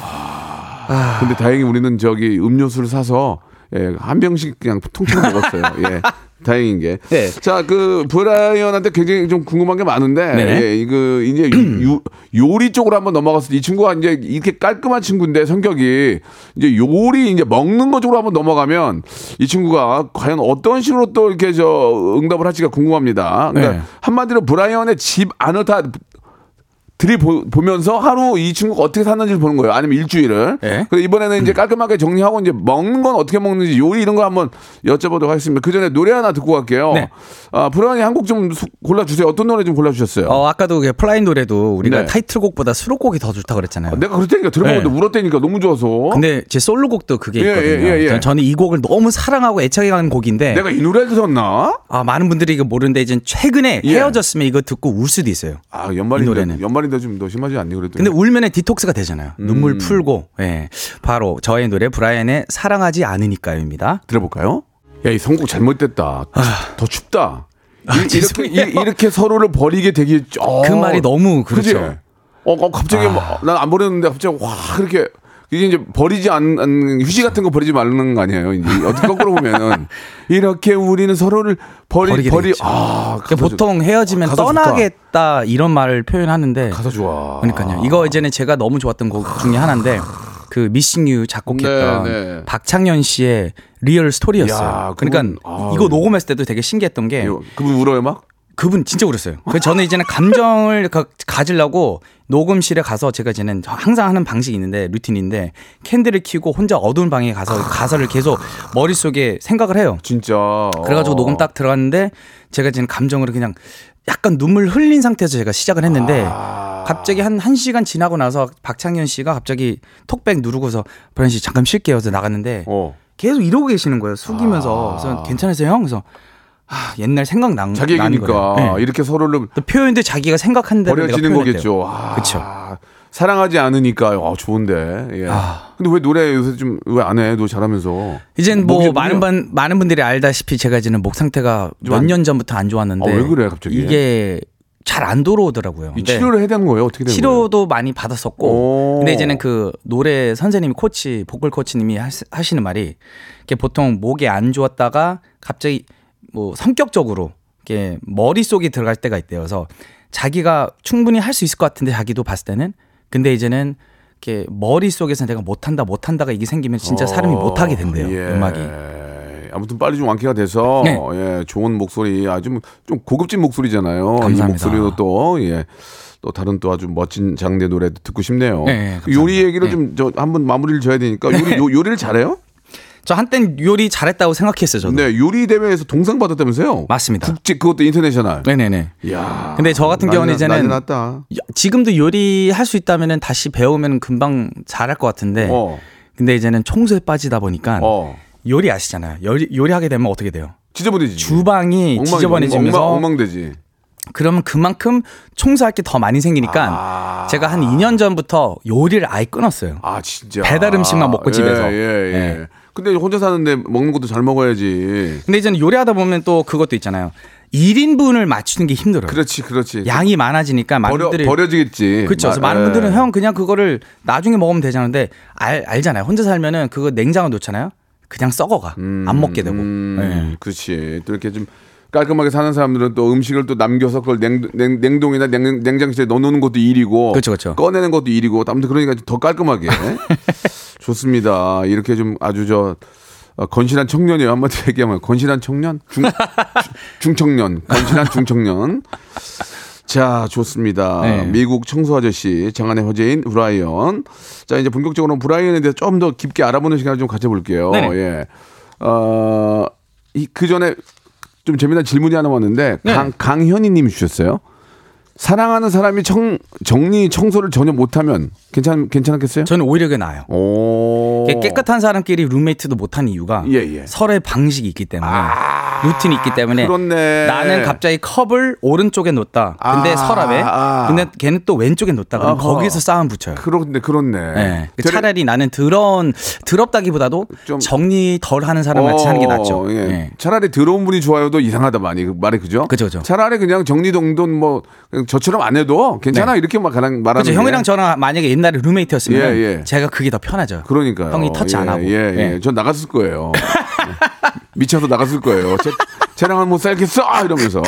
아, 아. 근데 다행히 우리는 저기 음료수를 사서 예, 한 병씩 그냥 통째로 먹었어요. 예. 다행인 게. 네. 자, 그 브라이언한테 굉장히 좀 궁금한 게 많은데, 네. 예, 이거 이제 요, 요리 쪽으로 한번 넘어갔을 때 이 친구가 이제 이렇게 깔끔한 친구인데 성격이 이제 요리 이제 먹는 거 쪽으로 한번 넘어가면 이 친구가 과연 어떤 식으로 또 이렇게 저 응답을 할지가 궁금합니다. 그러니까 네. 한마디로 브라이언의 집 안을 다 들이 보면서 하루 이 친구가 어떻게 사는지를 보는 거예요. 아니면 일주일을. 예? 그래서 이번에는 이제 깔끔하게 정리하고 이제 먹는 건 어떻게 먹는지 요리 이런 거 한번 여쭤보도록 하겠습니다. 그 전에 노래 하나 듣고 갈게요. 네. 아, 브라이언이 한 곡 좀 골라주세요. 어떤 노래 좀 골라주셨어요? 어, 아까도 플라잉 노래도 우리가 네. 타이틀곡보다 수록곡이 더 좋다 그랬잖아요. 아, 내가 그랬다니까 들어보는데 네. 울었다니까 너무 좋아서. 근데 제 솔로곡도 그게 예, 있거든요. 예, 예, 예. 저는 이 곡을 너무 사랑하고 애착해 가는 곡인데. 내가 이 노래를 들었나? 아, 많은 분들이 이거 모르는데 이제 최근에 예. 헤어졌으면 이거 듣고 울 수도 있어요. 아, 연말이 노래는. 연말이 좀 더 심하지 않니 그랬더니. 근데 울면은 디톡스가 되잖아요. 음. 눈물 풀고. 예. 바로 저의 노래 브라이언의 사랑하지 않으니까요입니다. 들어볼까요? 야, 이 선곡 잘못됐다. 아. 더 춥다. 아, 이, 이렇게 이, 이렇게 서로를 버리게 되기. 어. 그 말이 너무 그렇죠. 어, 어, 갑자기 아. 난 안 버렸는데 갑자기 와 그렇게. 이게 이제 버리지 않는 휴지 같은 거 버리지 말라는 거 아니에요. 이제 어떻게 거꾸로 보면은 이렇게 우리는 서로를 버리 버리 아, 그러니까 보통 헤어지면 떠나겠다 좋다. 이런 말을 표현하는데 가사 좋아. 그러니까요. 이거 이제는 제가 너무 좋았던 곡 중에 하나인데 그 미싱 유 작곡했던 네, 네. 박창현 씨의 리얼 스토리였어요. 야, 그분, 그러니까 아, 이거 녹음했을 때도 되게 신기했던 게 그분 울어요 막? 그분 진짜 울었어요. 그래서 저는 이제는 감정을 가, 가지려고 녹음실에 가서 제가 이제는 항상 하는 방식이 있는데 루틴인데 캔들을 켜고 혼자 어두운 방에 가서 가사를 계속 머릿속에 생각을 해요. 진짜. 그래가지고 녹음 딱 들어갔는데 제가 지금 감정으로 그냥 약간 눈물 흘린 상태에서 제가 시작을 했는데 아... 갑자기 한 한 시간 지나고 나서 박창현 씨가 갑자기 톡백 누르고서 브라이언 씨 잠깐 쉴게요. 그래서 나갔는데 어. 계속 이러고 계시는 거예요. 숙이면서. 그래서 괜찮으세요 형? 그래서 아, 옛날 생각난 자기 얘기니까 네. 이렇게 서로를 또 표현도 자기가 생각한 대로 버려지는 거겠죠. 아, 그렇죠. 사랑하지 않으니까 아, 좋은데. 예. 아. 근데 왜 노래 요새 좀 왜 안 해? 노래 잘하면서. 이젠 뭐 목이, 많은 반, 많은 분들이 알다시피 제가 이제는 목 상태가 몇 년 전부터 안 좋았는데. 아, 왜 그래 갑자기? 이게 잘 안 돌아오더라고요. 이 치료를 해야 되는 거예요? 어떻게 되는 치료도 거예요? 많이 받았었고. 오. 근데 이제는 그 노래 선생님이 코치, 보컬 코치님이 하시는 말이 이게 보통 목이 안 좋았다가 갑자기 뭐 성격적으로 이게 머릿속에 들어갈 때가 있대요. 그래서 자기가 충분히 할 수 있을 것 같은데 자기도 봤을 때는 근데 이제는 이렇게 머릿속에서 내가 못한다 못한다가 이게 생기면 진짜 사람이 어, 못하게 된대요. 예. 음악이 아무튼 빨리 좀 완쾌가 돼서 네. 예, 좋은 목소리 아주 좀 고급진 목소리잖아요. 감사합니다. 이 목소리로 또 예. 또 다른 또 아주 멋진 장르 노래도 듣고 싶네요. 네, 요리 얘기를 네. 좀 저 한번 마무리를 줘야 되니까 요리 요, 요리를 잘해요? 저 한땐 요리 잘했다고 생각했어요. 저도. 네, 요리 대회에서 동상 받았다면서요? 맞습니다. 국제 그것도 인터내셔널. 네네네. 야. 근데 저 같은 경우는 이제는 났다. 지금도 요리 할 수 있다면은 다시 배우면 금방 잘할 것 같은데. 어. 근데 이제는 청소에 빠지다 보니까 어. 요리 아시잖아요. 요리 요리하게 되면 어떻게 돼요? 지저분해지지. 주방이 엉망이, 지저분해지면서 엉망, 엉망되지. 그러면 그만큼 청소할 게 더 많이 생기니까 아~ 제가 한 이 년 전부터 요리를 아예 끊었어요. 아 진짜. 배달 음식만 먹고 예, 집에서. 예, 예. 예. 근데 혼자 사는데 먹는 것도 잘 먹어야지. 근데 이제는 요리하다 보면 또 그것도 있잖아요. 일 인분을 맞추는 게 힘들어요. 그렇지, 그렇지. 양이 많아지니까 많은 버려, 분들이 버려지겠지. 그렇죠. 그래서 많은 분들은 형 그냥 그거를 나중에 먹으면 되잖아요. 알 알잖아요. 혼자 살면은 그거 냉장고 놓잖아요. 그냥 썩어가 음, 안 먹게 되고. 음, 예. 그렇지. 또 이렇게 좀. 깔끔하게 사는 사람들은 또 음식을 또 남겨서 그걸 냉, 냉, 냉동이나 냉, 냉장실에 넣어놓는 것도 일이고 그쵸, 그쵸. 꺼내는 것도 일이고 아무튼 그러니까 더 깔끔하게 좋습니다. 이렇게 좀 아주 저 건실한 청년이에요. 한마디 얘기하면 건실한 청년? 중, 중청년. 건실한 중청년. 자, 좋습니다. 네. 미국 청소 아저씨, 장안의 화제인 브라이언. 자, 이제 본격적으로 브라이언에 대해서 좀 더 깊게 알아보는 시간을 좀 가져볼게요. 네네. 예. 어, 이, 그 전에 좀 재미난 질문이 하나 왔는데 네. 강, 강현희 님이 주셨어요. 사랑하는 사람이 청, 정리 청소를 전혀 못하면 괜찮 괜찮겠어요? 저는 오히려 그게 나아요. 오~ 깨끗한 사람끼리 룸메이트도 못한 이유가 예, 예. 서로의 방식이 있기 때문에 아~ 루틴이 있기 때문에 그렇네. 나는 갑자기 컵을 오른쪽에 놓다. 근데 아~ 서랍에. 아~ 근데 걔는 또 왼쪽에 놓다. 그럼 어허. 거기에서 싸움 붙여요. 그렇네, 그렇네. 네. 그러니까 차라리 나는 더러운 더럽다기보다도 좀... 정리 덜 하는 사람 같이 하는 게 낫죠. 예. 예. 차라리 더러운 분이 좋아요도 이상하다 많이 말해 그죠? 그죠, 그죠. 차라리 그냥 정리동돈 뭐 저처럼 안 해도 괜찮아 네. 이렇게 막 말하는 거죠. 형이랑 저랑 만약에 옛날에 룸메이트였으면 예, 예. 제가 그게 더 편하죠. 그러니까요. 형이 터치 예, 안 하고. 예, 예. 예. 전 나갔을 거예요. 미쳐서 나갔을 거예요. 쟤, 쟤랑은 못 살겠어 이러면서.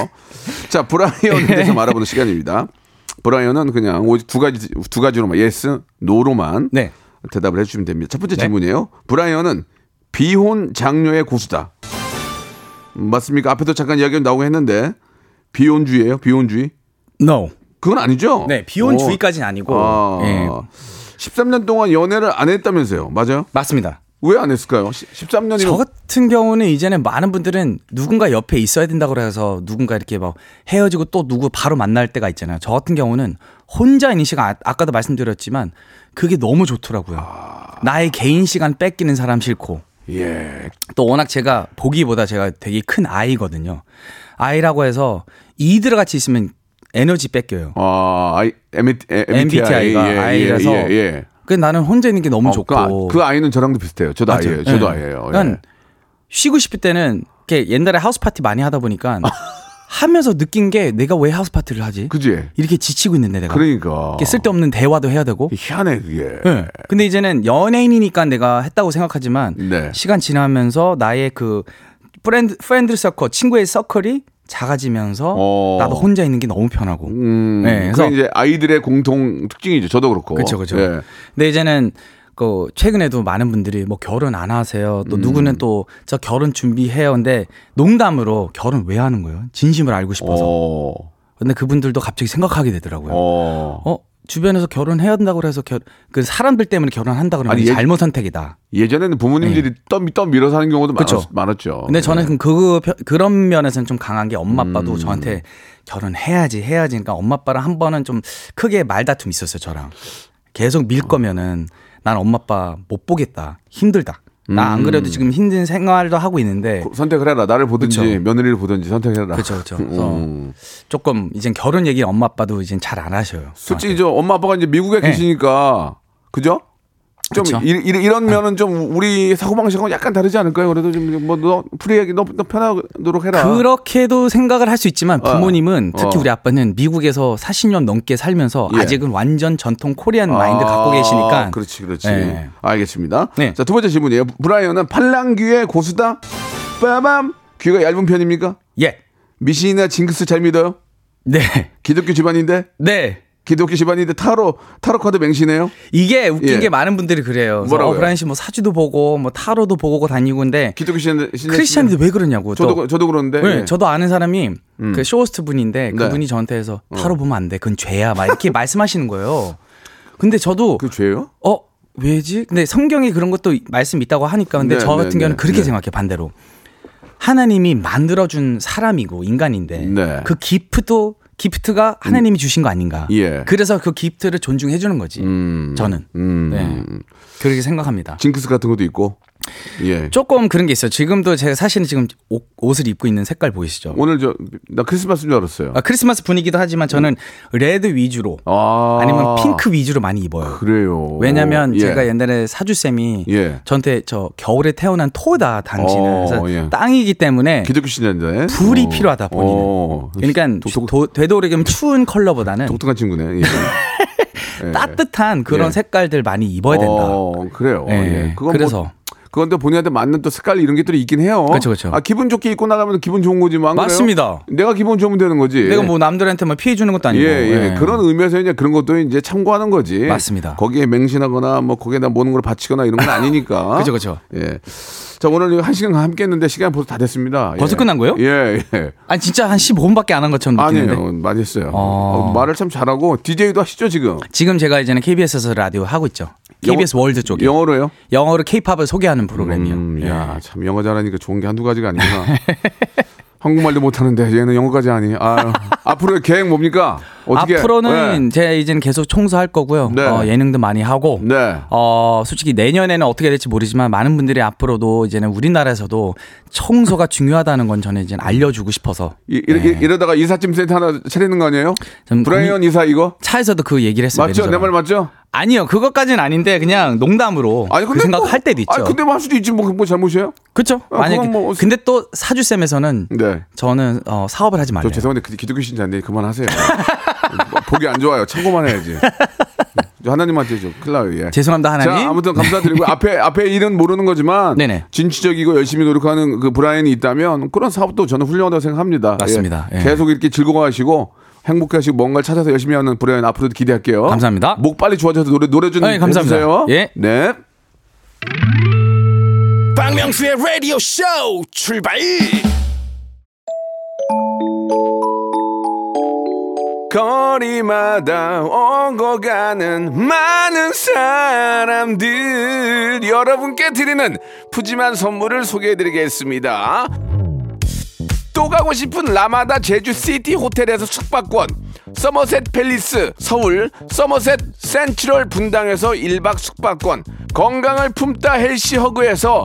자, 브라이언에 대해서 알아보는 시간입니다. 브라이언은 그냥 오직 두 가지 두 가지로만 예스, 노로만 네. 대답을 해주시면 됩니다. 첫 번째 네. 질문이에요. 브라이언은 비혼 장려의 고수다. 맞습니까? 앞에도 잠깐 이야기가 나오고 했는데 비혼주의예요? 비혼주의? No. 그건 아니죠? 네, 비혼주의까지는 아니고. 아, 예. 십삼 년 동안 연애를 안 했다면서요? 맞아요? 맞습니다. 왜 안 했을까요? 십삼 년이면. 저 같은 경우는 이제는 많은 분들은 누군가 옆에 있어야 된다고 해서 누군가 이렇게 막 헤어지고 또 누구 바로 만날 때가 있잖아요. 저 같은 경우는 혼자 있는 시간, 아까도 말씀드렸지만 그게 너무 좋더라고요. 아... 나의 개인 시간 뺏기는 사람 싫고. 예. 또 워낙 제가 보기보다 제가 되게 큰 아이거든요. 아이라고 해서 이들 같이 있으면 에너지 뺏겨요. 아, 아이, 엠비티아이가 예, 아이라서. 예, 예. 그 나는 혼자 있는 게 너무 어, 좋고. 그, 그 아이는 저랑도 비슷해요. 저도 맞아요. 아이예요. 저도 예. 아이예요. 예. 난 쉬고 싶을 때는 이렇게 옛날에 하우스 파티 많이 하다 보니까 하면서 느낀 게 내가 왜 하우스 파티를 하지? 그지. 이렇게 지치고 있는데 내가. 그러니까. 쓸데없는 대화도 해야 되고. 희한해 그게. 예. 근데 이제는 연예인이니까 내가 했다고 생각하지만 네. 시간 지나면서 나의 그 프렌드 프렌드 서클 친구의 서클이 작아지면서 어... 나도 혼자 있는 게 너무 편하고. 음... 네, 그래서 이제 아이들의 공통 특징이죠. 저도 그렇고. 그렇죠, 그렇죠. 예. 근데 이제는 그 최근에도 많은 분들이 뭐 결혼 안 하세요. 또 음... 누구는 또 저 결혼 준비해요. 근데 농담으로 결혼 왜 하는 거예요? 진심을 알고 싶어서. 어... 근데 그분들도 갑자기 생각하게 되더라고요. 어, 어? 주변에서 결혼해야 한다고 해서 결, 그 사람들 때문에 결혼한다 그러면 아니, 예, 잘못 선택이다. 예전에는 부모님들이 네. 떠, 떠 밀어서 하는 경우도 그렇죠. 많았죠. 근데 저는 네. 그, 그런 면에서는 좀 강한 게 엄마 아빠도 음. 저한테 결혼해야지 해야지 그러니까 엄마 아빠랑 한 번은 좀 크게 말다툼이 있었어요. 저랑 계속 밀 거면은 난 엄마 아빠 못 보겠다. 힘들다. 나 안 그래도 지금 힘든 생활도 하고 있는데 선택을 해라. 나를 보든지 그쵸. 며느리를 보든지 선택해라. 그렇죠, 그렇죠. 음. 조금 이제 결혼 얘기 엄마 아빠도 이제 잘 안 하셔요. 솔직히 저 엄마 아빠가 이제 미국에 네. 계시니까 그죠? 좀 이, 이, 이런 면은 좀 우리 사고방식하고 약간 다르지 않을까요? 그래도 좀 뭐 너 프리하게 너, 너 편하도록 해라. 그렇게도 생각을 할 수 있지만 부모님은 어. 특히 우리 아빠는 미국에서 사십 년 넘게 살면서 예. 아직은 완전 전통 코리안 아. 마인드 갖고 계시니까. 그렇지, 그렇지. 네. 알겠습니다. 네. 자, 두 번째 질문이에요. 브라이언은 팔랑귀의 고수다. 빠밤. 귀가 얇은 편입니까? 예. 미신이나 징크스 잘 믿어요? 네. 기독교 집안인데? 네. 기독교 집안인데 타로 타로 카드 맹신해요? 이게 웃긴 예. 게 많은 분들이 그래요. 뭐라고요? 어, 브라이언 씨 뭐 사주도 보고 뭐 타로도 보고 다니고인데 기독교 신자 크리스찬인데 왜 그러냐고. 저도 또. 저도 그런데. 네, 예. 저도 아는 사람이 음. 그 쇼호스트 분인데 그분이 네. 저한테 해서 타로 보면 안 돼. 그건 죄야. 막 이렇게 말씀하시는 거예요. 근데 저도 그 죄요? 어 왜지? 근데 성경에 그런 것도 말씀 있다고 하니까 근데 네, 저 같은 네, 경우는 네, 그렇게 네. 생각해 반대로 하나님이 만들어준 사람이고 인간인데 네. 그 기프도. 기프트가 하나님이 주신 거 아닌가. 예. 그래서 그 기프트를 존중해 주는 거지. 음. 저는. 음. 네. 그렇게 생각합니다. 징크스 같은 것도 있고. 예. 조금 그런 게 있어요. 지금도 제가 사실은 지금 옷, 옷을 입고 있는 색깔 보이시죠? 오늘 저 나 크리스마스인 줄 알았어요. 아, 크리스마스 분위기도 하지만 저는 음. 레드 위주로 아. 아니면 핑크 위주로 많이 입어요. 그래요. 왜냐하면 예. 제가 옛날에 사주쌤이 예. 저한테 저 겨울에 태어난 토다 당신은 그래서 예. 땅이기 때문에 기독교 신자인데 불이 오. 필요하다 본인은. 오. 그러니까 독, 도, 되도록이면 추운 컬러보다는 독특한 친구네. 예. 예. 따뜻한 그런 예. 색깔들 많이 입어야 된다. 어, 그래요. 예. 예. 그건 그래서 뭐 그런데 본인한테 맞는 또 색깔 이런 게 또 있긴 해요. 그렇죠, 그렇죠. 아 기분 좋게 입고 나가면 기분 좋은 거지만 맞습니다. 그래요? 내가 기분 좋으면 되는 거지. 내가 뭐 남들한테만 피해 주는 것도 아니고. 예예. 예. 예. 그런 의미에서 이제 그런 것도 이제 참고하는 거지. 맞습니다. 거기에 맹신하거나 뭐 거기에다 모든 걸 바치거나 이런 건 아니니까. 그렇죠, 그렇죠. 예. 자 오늘 한 시간 함께했는데 시간 벌써 다 됐습니다. 예. 벌써 끝난 거예요? 예. 예. 아니 진짜 한 십오 분밖에 안 한 것처럼 느끼는데. 아니요, 많이 했어요. 어... 어, 말을 참 잘하고 디제이도 하시죠 지금. 지금 제가 이제는 케이비에스에서 라디오 하고 있죠. 케이비에스 영어, 월드 쪽에. 영어로요? 영어로 케이팝을 소개하는 프로그램이요. 음, 야, 예. 참 영어 잘하니까 좋은 게 한두 가지가 아니구나. 한국말도 못하는데 얘는 영어까지 하니. 아유, 앞으로의 계획 뭡니까? 어떻게, 앞으로는 네. 제가 이제는 계속 청소할 거고요. 네. 어, 예능도 많이 하고. 네. 어, 솔직히 내년에는 어떻게 될지 모르지만 많은 분들이 앞으로도 이제는 우리나라에서도 청소가 중요하다는 건 저는 이제 알려주고 싶어서. 이, 이, 네. 이러다가 이삿짐 세트 하나 차리는 거 아니에요? 브라이언 이사 이거? 차에서도 그 얘기를 했어요. 맞죠? 내 말 맞죠? 아니요, 그것까지는 아닌데 그냥 농담으로. 아니, 근데 그 생각 뭐, 할 때도 있죠. 아, 근데 뭐 할 수도 있지 뭐, 뭐 잘못이에요? 그렇죠. 아, 만약에 뭐, 근데 또 사주 쌤에서는 네. 저는 어, 사업을 하지 말래요. 저 죄송한데 기독교 신자인데 그만하세요. 보기 안 좋아요. 참고만 해야지. 하나님한테 좀 큰일 나요. 예. 죄송합니다 하나님. 자, 아무튼 감사드리고 앞에 앞에 일은 모르는 거지만 네네. 진취적이고 열심히 노력하는 그 브라이언이 있다면 그런 사업도 저는 훌륭하다고 생각합니다. 맞습니다. 예. 예. 계속 이렇게 즐거워하시고. 행복하시고 뭔가를 찾아서 열심히 하는 브라이언 앞으로도 기대할게요. 감사합니다. 목 빨리 좋아져서 노래 노래 좀 네, 해주세요. 예. 네. 박명수의 라디오 쇼 출발. 거리마다 오고 가는 많은 사람들 여러분께 드리는 푸짐한 선물을 소개해드리겠습니다. 또 가고 싶은 라마다 제주시티 호텔에서 숙박권, 서머셋 팰리스 서울 서머셋 센트럴 분당에서 일 박 숙박권, 건강을 품다 헬시허그에서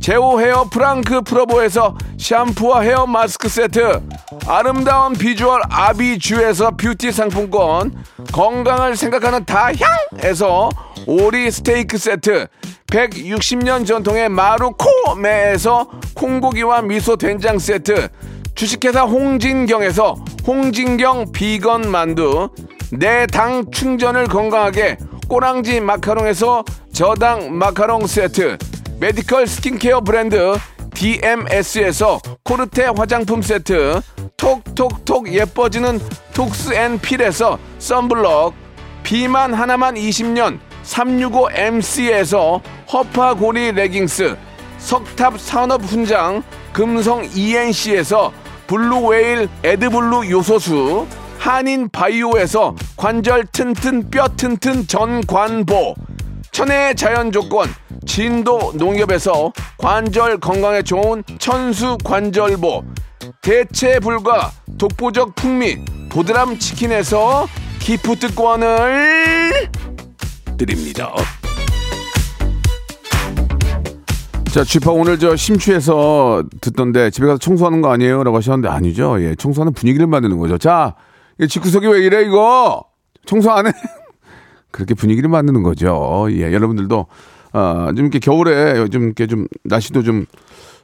제오 헤어 프랑크 프로보에서 샴푸와 헤어 마스크 세트, 아름다운 비주얼 아비주에서 뷰티 상품권, 건강을 생각하는 다향에서 오리 스테이크 세트, 백육십 년 전통의 마루코메에서 콩고기와 미소 된장 세트, 주식회사 홍진경에서 홍진경 비건 만두, 내 당 충전을 건강하게 꼬랑지 마카롱에서 저당 마카롱 세트, 메디컬 스킨케어 브랜드 디엠에스에서 코르테 화장품 세트, 톡톡톡 예뻐지는 톡스앤필에서 썬블럭, 비만 하나만 이십 년 삼육오 엠씨에서 허파고리 레깅스, 석탑 산업훈장 금성 이엔씨에서 블루웨일 에드블루 요소수, 한인 바이오에서 관절 튼튼 뼈 튼튼 전관보, 천혜의 자연조건 진도 농협에서 관절 건강에 좋은 천수 관절보, 대체불과 독보적 풍미 도드람 치킨에서 기프트권을 드립니다. 자, 쥐파 오늘 저 심취해서 듣던데 집에 가서 청소하는 거 아니에요? 라고 하셨는데 아니죠. 예, 청소하는 분위기를 만드는 거죠. 자, 집구석이 왜 이래 이거? 청소 안 해? 그렇게 분위기를 만드는 거죠. 예, 여러분들도 어, 좀 이렇게 겨울에 좀 이렇게 좀 날씨도 좀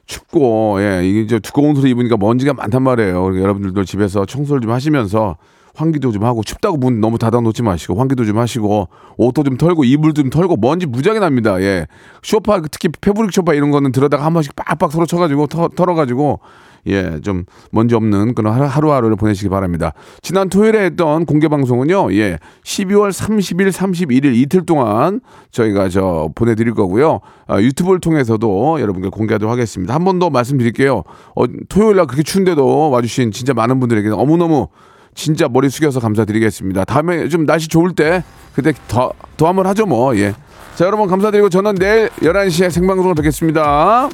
춥고 예, 이게 이제 두꺼운 옷을 입으니까 먼지가 많단 말이에요. 그러니까 여러분들도 집에서 청소를 좀 하시면서 환기도 좀 하고 춥다고 문 너무 닫아놓지 마시고 환기도 좀 하시고 옷도 좀 털고 이불 좀 털고 먼지 무지하게 납니다. 예, 쇼파 특히 패브릭 쇼파 이런 거는 들어다가 한 번씩 빡빡 서로 쳐가지고 터, 털어가지고 예, 좀 먼지 없는 그런 하루하루를 보내시기 바랍니다. 지난 토요일에 했던 공개 방송은요, 예, 십이월 삼십일, 삼십일일 이틀 동안 저희가 저 보내드릴 거고요. 아, 유튜브를 통해서도 여러분께 공개하도록 하겠습니다. 한 번 더 말씀드릴게요. 어, 토요일 날 그렇게 추운데도 와주신 진짜 많은 분들에게 너무너무 진짜 머리 숙여서 감사드리겠습니다. 다음에 좀 날씨 좋을 때 그때 더, 더 한번 하죠 뭐. 예. 자, 여러분 감사드리고 저는 내일 열한 시에 생방송을 뵙겠습니다.